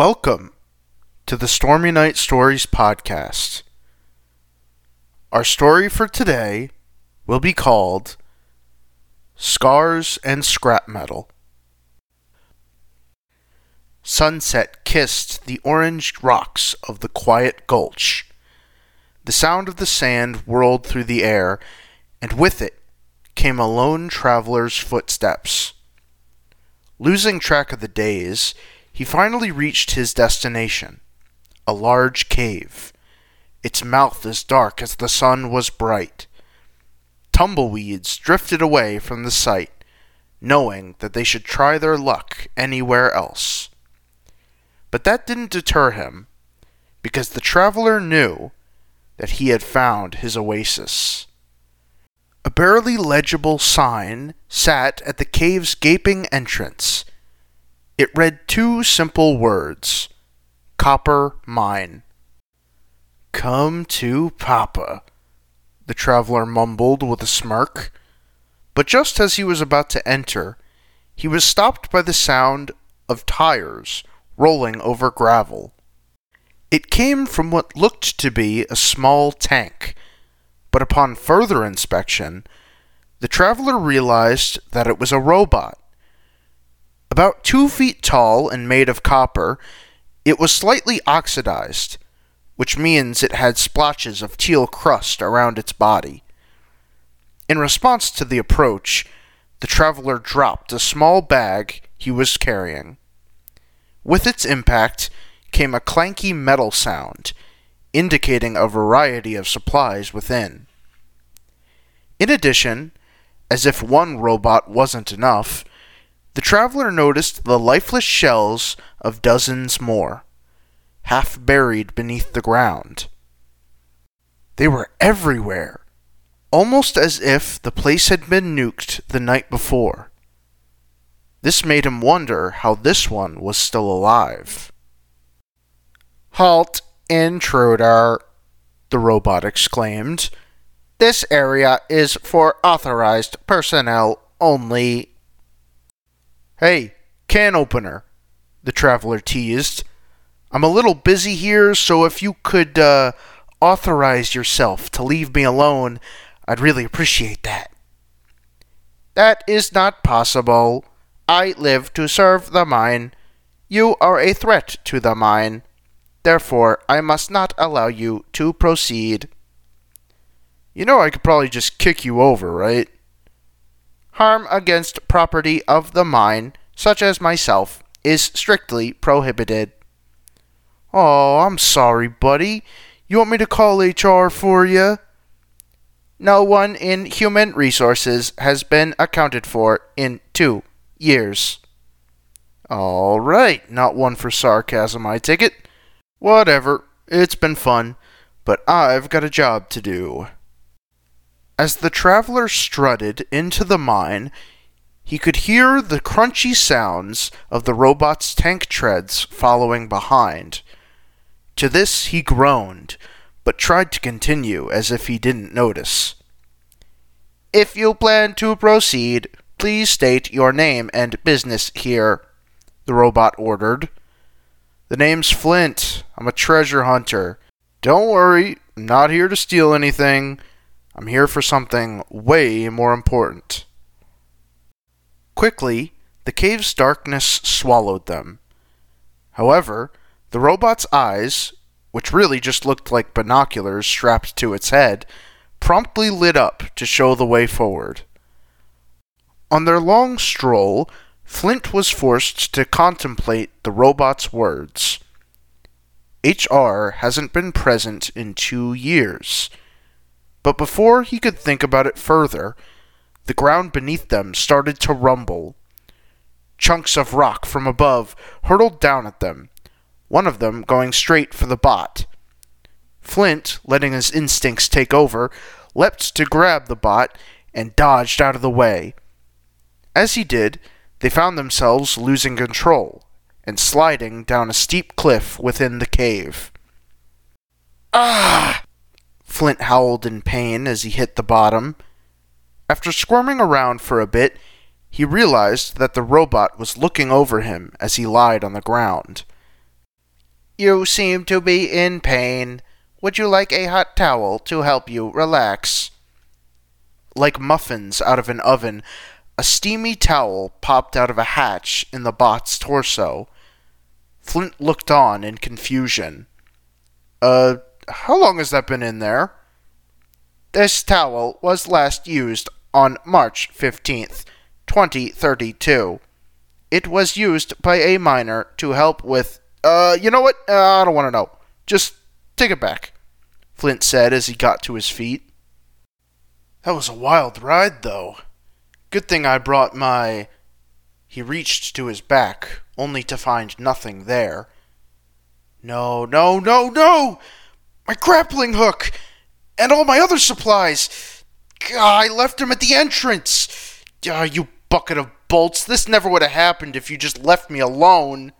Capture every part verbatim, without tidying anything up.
Welcome to the Stormy Night Stories Podcast. Our story for today will be called Scars and Scrap Metal. Sunset kissed the orange rocks of the quiet gulch. The sound of the sand whirled through the air, and with it came a lone traveler's footsteps. Losing track of the days, he finally reached his destination, a large cave, its mouth as dark as the sun was bright. Tumbleweeds drifted away from the sight, knowing that they should try their luck anywhere else. But that didn't deter him, because the traveler knew that he had found his oasis. A barely legible sign sat at the cave's gaping entrance. It read two simple words, Copper Mine. Come to Papa, the traveler mumbled with a smirk. But just as he was about to enter, he was stopped by the sound of tires rolling over gravel. It came from what looked to be a small tank, but upon further inspection, the traveler realized that it was a robot. About two feet tall and made of copper, it was slightly oxidized, which means it had splotches of teal crust around its body. In response to the approach, the traveler dropped a small bag he was carrying. With its impact came a clanky metal sound, indicating a variety of supplies within. In addition, as if one robot wasn't enough, the traveler noticed the lifeless shells of dozens more, half buried beneath the ground. They were everywhere, almost as if the place had been nuked the night before. This made him wonder how this one was still alive. "Halt, intruder," the robot exclaimed. "This area is for authorized personnel only." "Hey, can opener," the traveler teased. "I'm a little busy here, so if you could uh, authorize yourself to leave me alone, I'd really appreciate that." "That is not possible. I live to serve the mine. You are a threat to the mine. Therefore, I must not allow you to proceed." "You know I could probably just kick you over, right?" "Harm against property of the mine, such as myself, is strictly prohibited." "Oh, I'm sorry, buddy. You want me to call H R for you?" "No one in human resources has been accounted for in two years." "All right, not one for sarcasm, I take it. Whatever, it's been fun, but I've got a job to do." As the traveler strutted into the mine, he could hear the crunchy sounds of the robot's tank treads following behind. To this he groaned, but tried to continue as if he didn't notice. "If you plan to proceed, please state your name and business here," the robot ordered. "The name's Flint. I'm a treasure hunter." "Don't worry, I'm not here to steal anything. I'm here for something way more important." Quickly, the cave's darkness swallowed them. However, the robot's eyes, which really just looked like binoculars strapped to its head, promptly lit up to show the way forward. On their long stroll, Flint was forced to contemplate the robot's words. H R hasn't been present in two years. But before he could think about it further, the ground beneath them started to rumble. Chunks of rock from above hurtled down at them, one of them going straight for the bot. Flint, letting his instincts take over, leapt to grab the bot and dodged out of the way. As he did, they found themselves losing control and sliding down a steep cliff within the cave. "Ah!" Flint howled in pain as he hit the bottom. After squirming around for a bit, he realized that the robot was looking over him as he lied on the ground. You seem to be in pain. Would you like a hot towel to help you relax? Like muffins out of an oven, a steamy towel popped out of a hatch in the bot's torso. Flint looked on in confusion. Uh, how long has that been in there? This towel was last used on March fifteenth, twenty thirty-two. It was used by a miner to help with... Uh, you know what? Uh, I don't want to know. Just take it back, Flint said as he got to his feet. That was a wild ride, though. Good thing I brought my... He reached to his back, only to find nothing there. No, no, no, no! My grappling hook! And all my other supplies! I left them at the entrance! Uh, you bucket of bolts, this never would have happened if you just left me alone.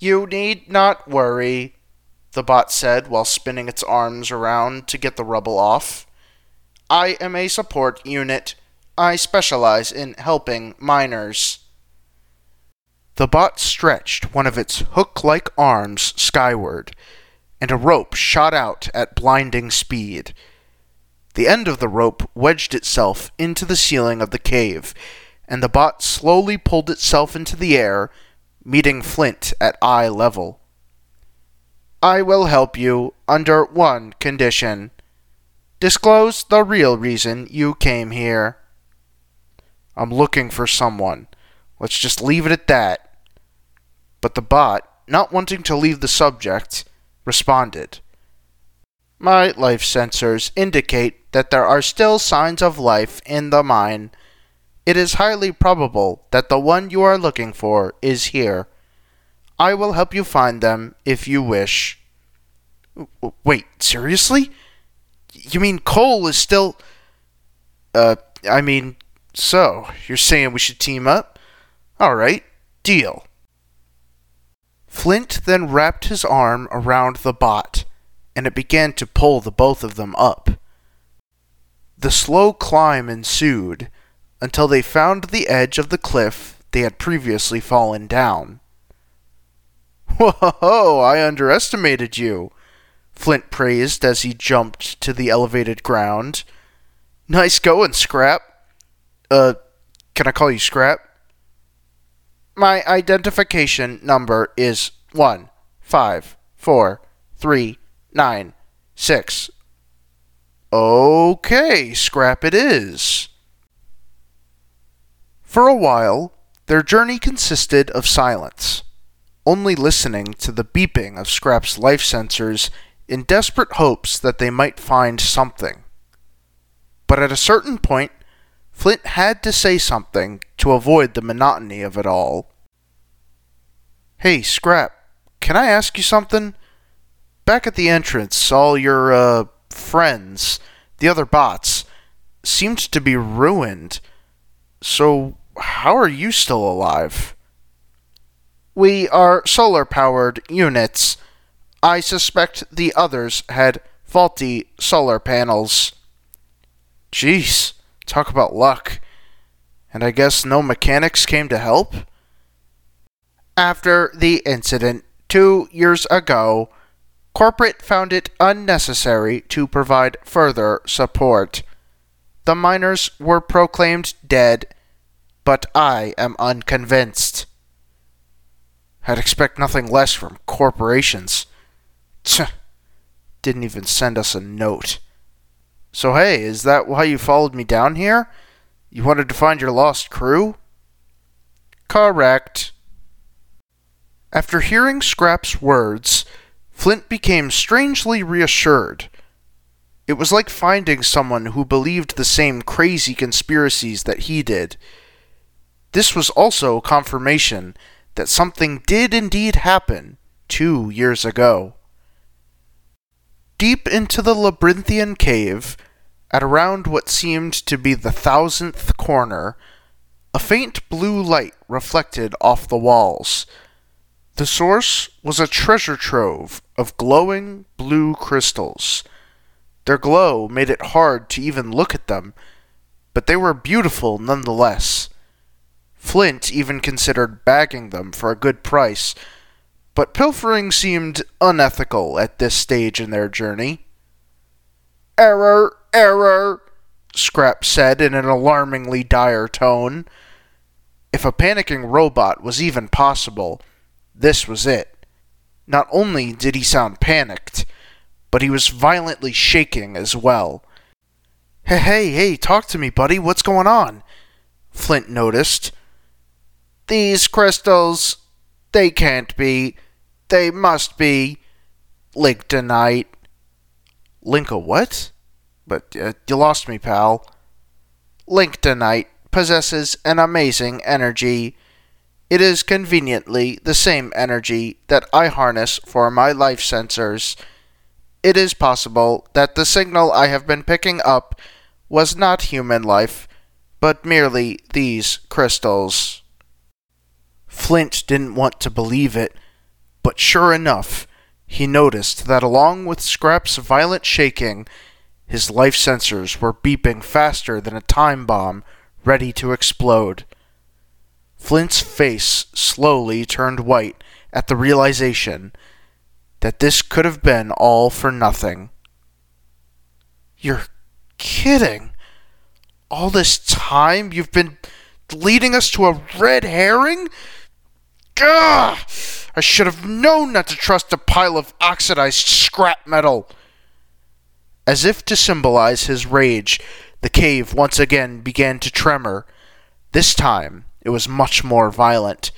You need not worry, the bot said while spinning its arms around to get the rubble off. I am a support unit. I specialize in helping miners. The bot stretched one of its hook-like arms skyward, and a rope shot out at blinding speed. The end of the rope wedged itself into the ceiling of the cave, and the bot slowly pulled itself into the air, meeting Flint at eye level. I will help you under one condition. Disclose the real reason you came here. I'm looking for someone. Let's just leave it at that. But the bot, not wanting to leave the subject, responded. My life sensors indicate that there are still signs of life in the mine. It is highly probable that the one you are looking for is here. I will help you find them if you wish. Wait, seriously? You mean Cole is still... Uh, I mean... So, you're saying we should team up? All right, deal. Flint then wrapped his arm around the bot, and it began to pull the both of them up. The slow climb ensued, until they found the edge of the cliff they had previously fallen down. Whoa, I underestimated you, Flint praised as he jumped to the elevated ground. Nice going, Scrap. Uh, can I call you Scrap? My identification number is one five four three nine six. Okay, Scrap it is. For a while, their journey consisted of silence, only listening to the beeping of Scrap's life sensors in desperate hopes that they might find something. But at a certain point, Flint had to say something to avoid the monotony of it all. Hey, Scrap, can I ask you something? Back at the entrance, all your, uh, friends, the other bots, seemed to be ruined. So, how are you still alive? We are solar-powered units. I suspect the others had faulty solar panels. Jeez. Talk about luck. And I guess no mechanics came to help? After the incident two years ago, corporate found it unnecessary to provide further support. The miners were proclaimed dead, but I am unconvinced. I'd expect nothing less from corporations. Tch, didn't even send us a note. So hey, is that why you followed me down here? You wanted to find your lost crew? Correct. After hearing Scrap's words, Flint became strangely reassured. It was like finding someone who believed the same crazy conspiracies that he did. This was also confirmation that something did indeed happen two years ago. Deep into the labyrinthian cave, at around what seemed to be the thousandth corner, a faint blue light reflected off the walls. The source was a treasure trove of glowing blue crystals. Their glow made it hard to even look at them, but they were beautiful nonetheless. Flint even considered bagging them for a good price, but pilfering seemed unethical at this stage in their journey. "Error! Error!" Scrap said in an alarmingly dire tone. If a panicking robot was even possible, this was it. Not only did he sound panicked, but he was violently shaking as well. Hey, hey, hey, talk to me, buddy. What's going on? Flint noticed. These crystals, they can't be. They must be. Linktonite. Linka what? But uh, you lost me, pal. Linktonite possesses an amazing energy. It is conveniently the same energy that I harness for my life sensors. It is possible that the signal I have been picking up was not human life, but merely these crystals. Flint didn't want to believe it, but sure enough, he noticed that along with Scrap's violent shaking, his life sensors were beeping faster than a time bomb ready to explode. Flint's face slowly turned white at the realization that this could have been all for nothing. You're kidding! All this time you've been leading us to a red herring? Gah! I should have known not to trust a pile of oxidized scrap metal! As if to symbolize his rage, the cave once again began to tremor. This time, it was much more violent,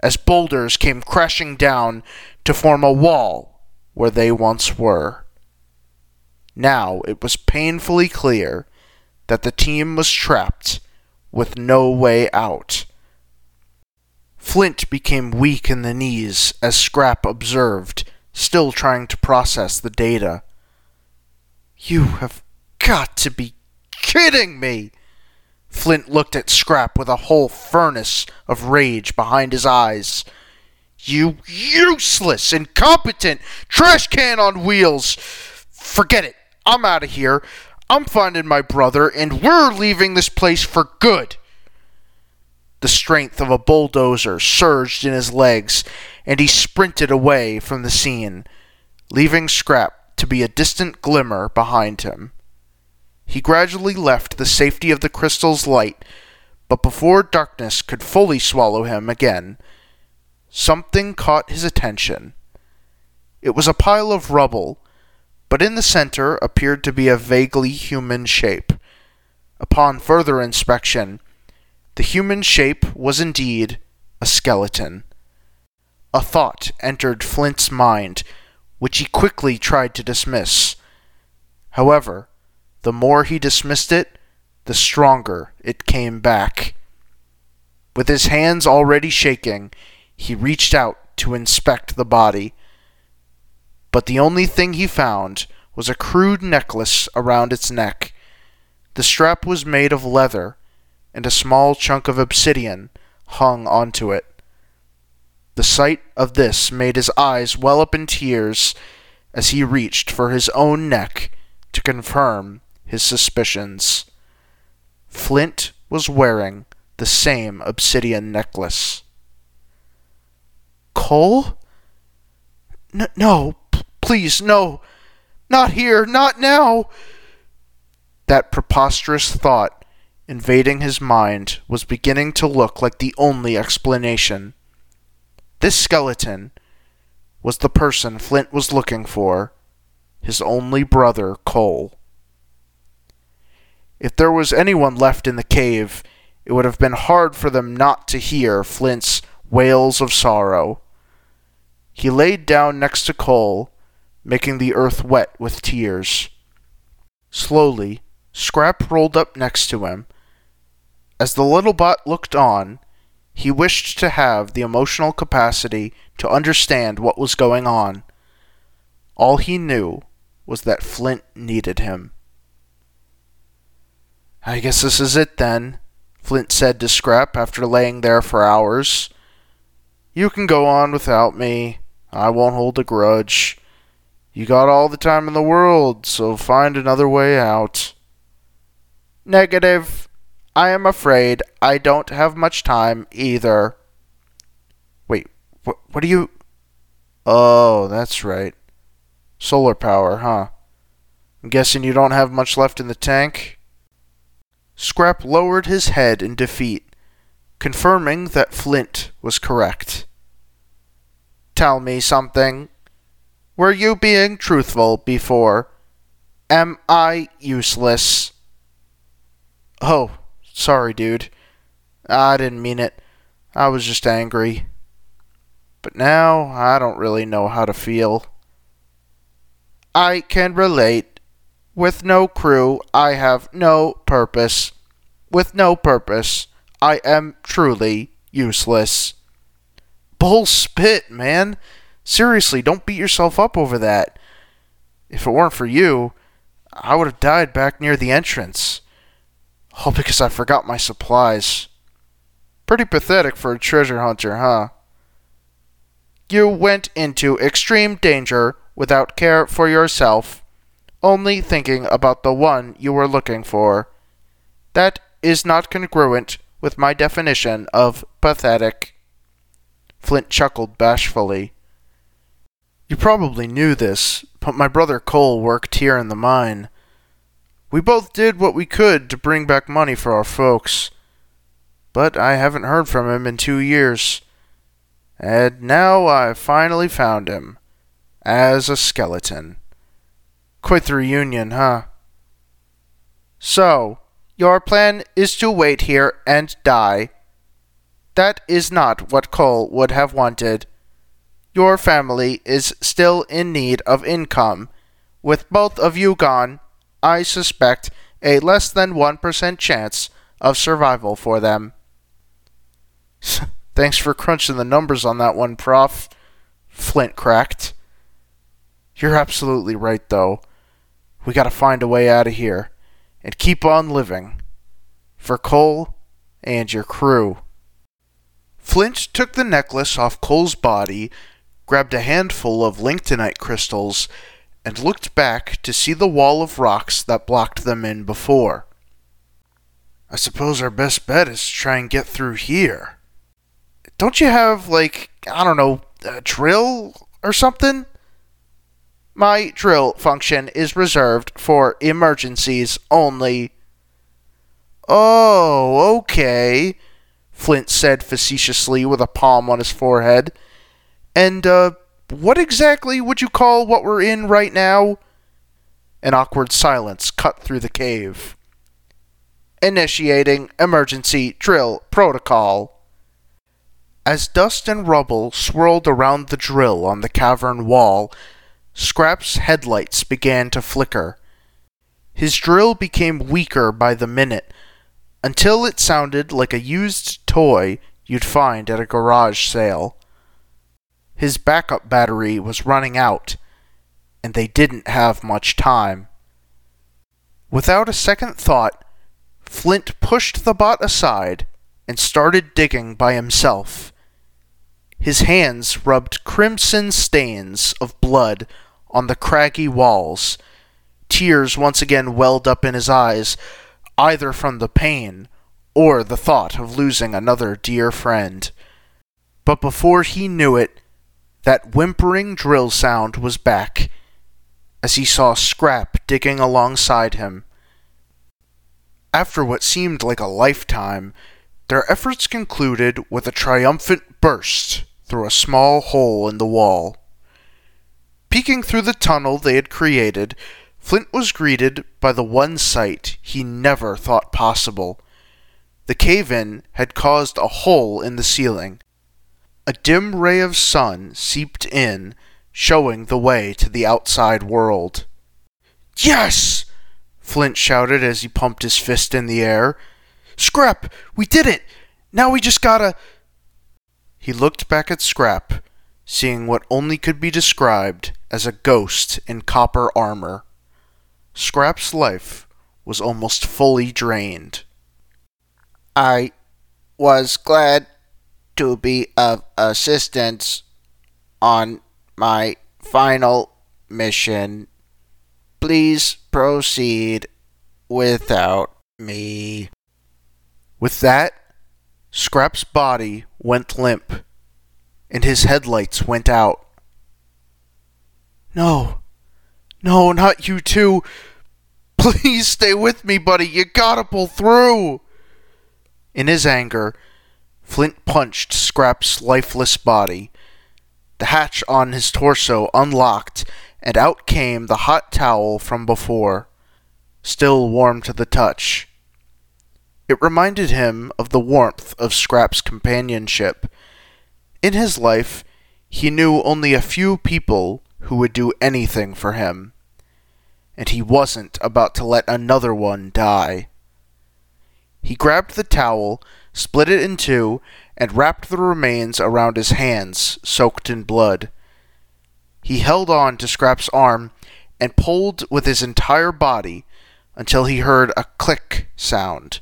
as boulders came crashing down to form a wall where they once were. Now it was painfully clear that the team was trapped with no way out. Flint became weak in the knees, as Scrap observed, still trying to process the data. You have got to be kidding me! Flint looked at Scrap with a whole furnace of rage behind his eyes. You useless, incompetent trash can on wheels! Forget it. I'm out of here. I'm finding my brother, and we're leaving this place for good. The strength of a bulldozer surged in his legs, and he sprinted away from the scene, leaving Scrap to be a distant glimmer behind him. He gradually left the safety of the crystal's light, but before darkness could fully swallow him again, something caught his attention. It was a pile of rubble, but in the center appeared to be a vaguely human shape. Upon further inspection, the human shape was indeed a skeleton. A thought entered Flint's mind, which he quickly tried to dismiss. However, the more he dismissed it, the stronger it came back. With his hands already shaking, he reached out to inspect the body. But the only thing he found was a crude necklace around its neck. The strap was made of leather, and a small chunk of obsidian hung onto it. The sight of this made his eyes well up in tears as he reached for his own neck to confirm his suspicions. Flint was wearing the same obsidian necklace. Cole? N- no, p- please, no. Not here, not now. That preposterous thought invading his mind was beginning to look like the only explanation. This skeleton was the person Flint was looking for, his only brother, Cole. If there was anyone left in the cave, it would have been hard for them not to hear Flint's wails of sorrow. He laid down next to Cole, making the earth wet with tears. Slowly, Scrap rolled up next to him. As the little bot looked on, he wished to have the emotional capacity to understand what was going on. All he knew was that Flint needed him. I guess this is it, then, Flint said to Scrap after laying there for hours. You can go on without me. I won't hold a grudge. You got all the time in the world, so find another way out. Negative. I am afraid I don't have much time, either. Wait, wh- what do you... Oh, that's right. Solar power, huh? I'm guessing you don't have much left in the tank? Scrap lowered his head in defeat, confirming that Flint was correct. Tell me something. Were you being truthful before? Am I useless? Oh, sorry, dude. I didn't mean it. I was just angry. But now I don't really know how to feel. I can relate. With no crew, I have no purpose. With no purpose, I am truly useless. Bull spit, man. Seriously, don't beat yourself up over that. If it weren't for you, I would have died back near the entrance. All because I forgot my supplies. Pretty pathetic for a treasure hunter, huh? You went into extreme danger without care for yourself, only thinking about the one you were looking for. That is not congruent with my definition of pathetic. Flint chuckled bashfully. You probably knew this, but my brother Cole worked here in the mine. We both did what we could to bring back money for our folks, but I haven't heard from him in two years. And now I finally found him, as a skeleton. Quite the reunion, huh? So, your plan is to wait here and die. That is not what Cole would have wanted. Your family is still in need of income. With both of you gone, I suspect a less than one percent chance of survival for them. Thanks for crunching the numbers on that one, Prof Flint cracked. You're absolutely right, though. We gotta find a way out of here, and keep on living. For Cole and your crew. Flint took the necklace off Cole's body, grabbed a handful of Linktonite crystals, and looked back to see the wall of rocks that blocked them in before. I suppose our best bet is to try and get through here. Don't you have, like, I don't know, a drill or something? My drill function is reserved for emergencies only. Oh, okay, Flint said facetiously with a palm on his forehead. And, uh, what exactly would you call what we're in right now? An awkward silence cut through the cave. Initiating emergency drill protocol. As dust and rubble swirled around the drill on the cavern wall, Scrap's headlights began to flicker. His drill became weaker by the minute, until it sounded like a used toy you'd find at a garage sale. His backup battery was running out, and they didn't have much time. Without a second thought, Flint pushed the bot aside and started digging by himself. His hands rubbed crimson stains of blood on the craggy walls. Tears once again welled up in his eyes, either from the pain or the thought of losing another dear friend. But before he knew it, that whimpering drill sound was back, as he saw Scrap digging alongside him. After what seemed like a lifetime, their efforts concluded with a triumphant burst through a small hole in the wall. Peeking through the tunnel they had created, Flint was greeted by the one sight he never thought possible. The cave-in had caused a hole in the ceiling. A dim ray of sun seeped in, showing the way to the outside world. Yes! Flint shouted as he pumped his fist in the air. Scrap! We did it! Now we just gotta... He looked back at Scrap, seeing what only could be described as a ghost in copper armor. Scrap's life was almost fully drained. I was glad to be of assistance on my final mission. Please proceed without me. With that, Scrap's body went limp, and his headlights went out. No. No, not you too. Please stay with me, buddy. You gotta pull through. In his anger, Flint punched Scrap's lifeless body. The hatch on his torso unlocked, and out came the hot towel from before, still warm to the touch. It reminded him of the warmth of Scrap's companionship. In his life, he knew only a few people who would do anything for him, and he wasn't about to let another one die. He grabbed the towel, split it in two, and wrapped the remains around his hands, soaked in blood. He held on to Scrap's arm and pulled with his entire body until he heard a click sound,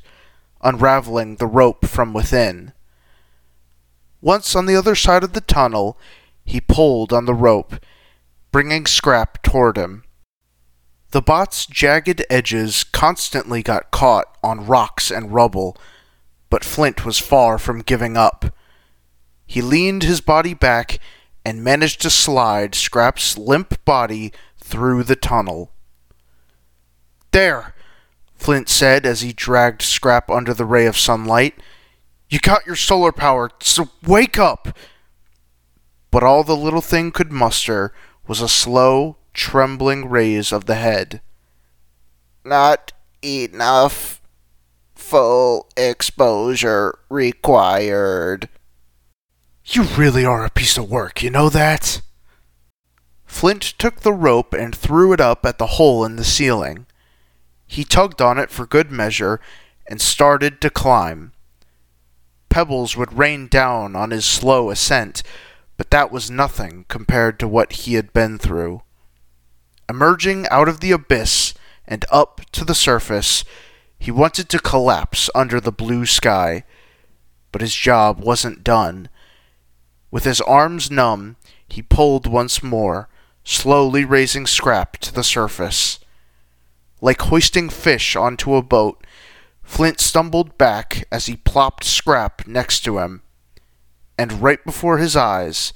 unraveling the rope from within. Once on the other side of the tunnel, he pulled on the rope, bringing Scrap toward him. The bot's jagged edges constantly got caught on rocks and rubble, but Flint was far from giving up. He leaned his body back and managed to slide Scrap's limp body through the tunnel. "There," Flint said as he dragged Scrap under the ray of sunlight. "You got your solar power, so wake up!" But all the little thing could muster was a slow, trembling raise of the head. "Not enough. Full exposure required." "You really are a piece of work, you know that?" Flint took the rope and threw it up at the hole in the ceiling. He tugged on it for good measure and started to climb. Pebbles would rain down on his slow ascent, but that was nothing compared to what he had been through. Emerging out of the abyss and up to the surface, he wanted to collapse under the blue sky, but his job wasn't done. With his arms numb, he pulled once more, slowly raising Scrap to the surface. Like hoisting fish onto a boat, Flint stumbled back as he plopped Scrap next to him, and right before his eyes,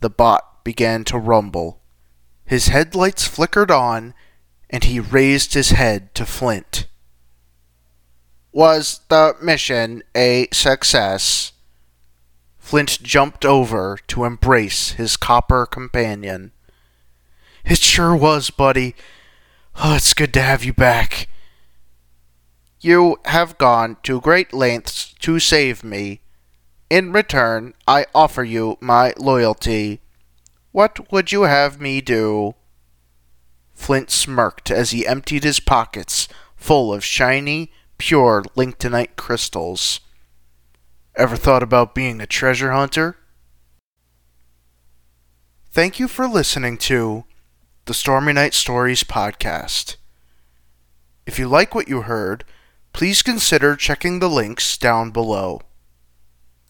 the bot began to rumble. His headlights flickered on, and he raised his head to Flint. "Was the mission a success?" Flint jumped over to embrace his copper companion. "It sure was, buddy. Oh, it's good to have you back." "You have gone to great lengths to save me. In return, I offer you my loyalty. What would you have me do?" Flint smirked as he emptied his pockets full of shiny, pure Linktonite crystals. "Ever thought about being a treasure hunter?" Thank you for listening to the Stormy Night Stories podcast. If you like what you heard, please consider checking the links down below.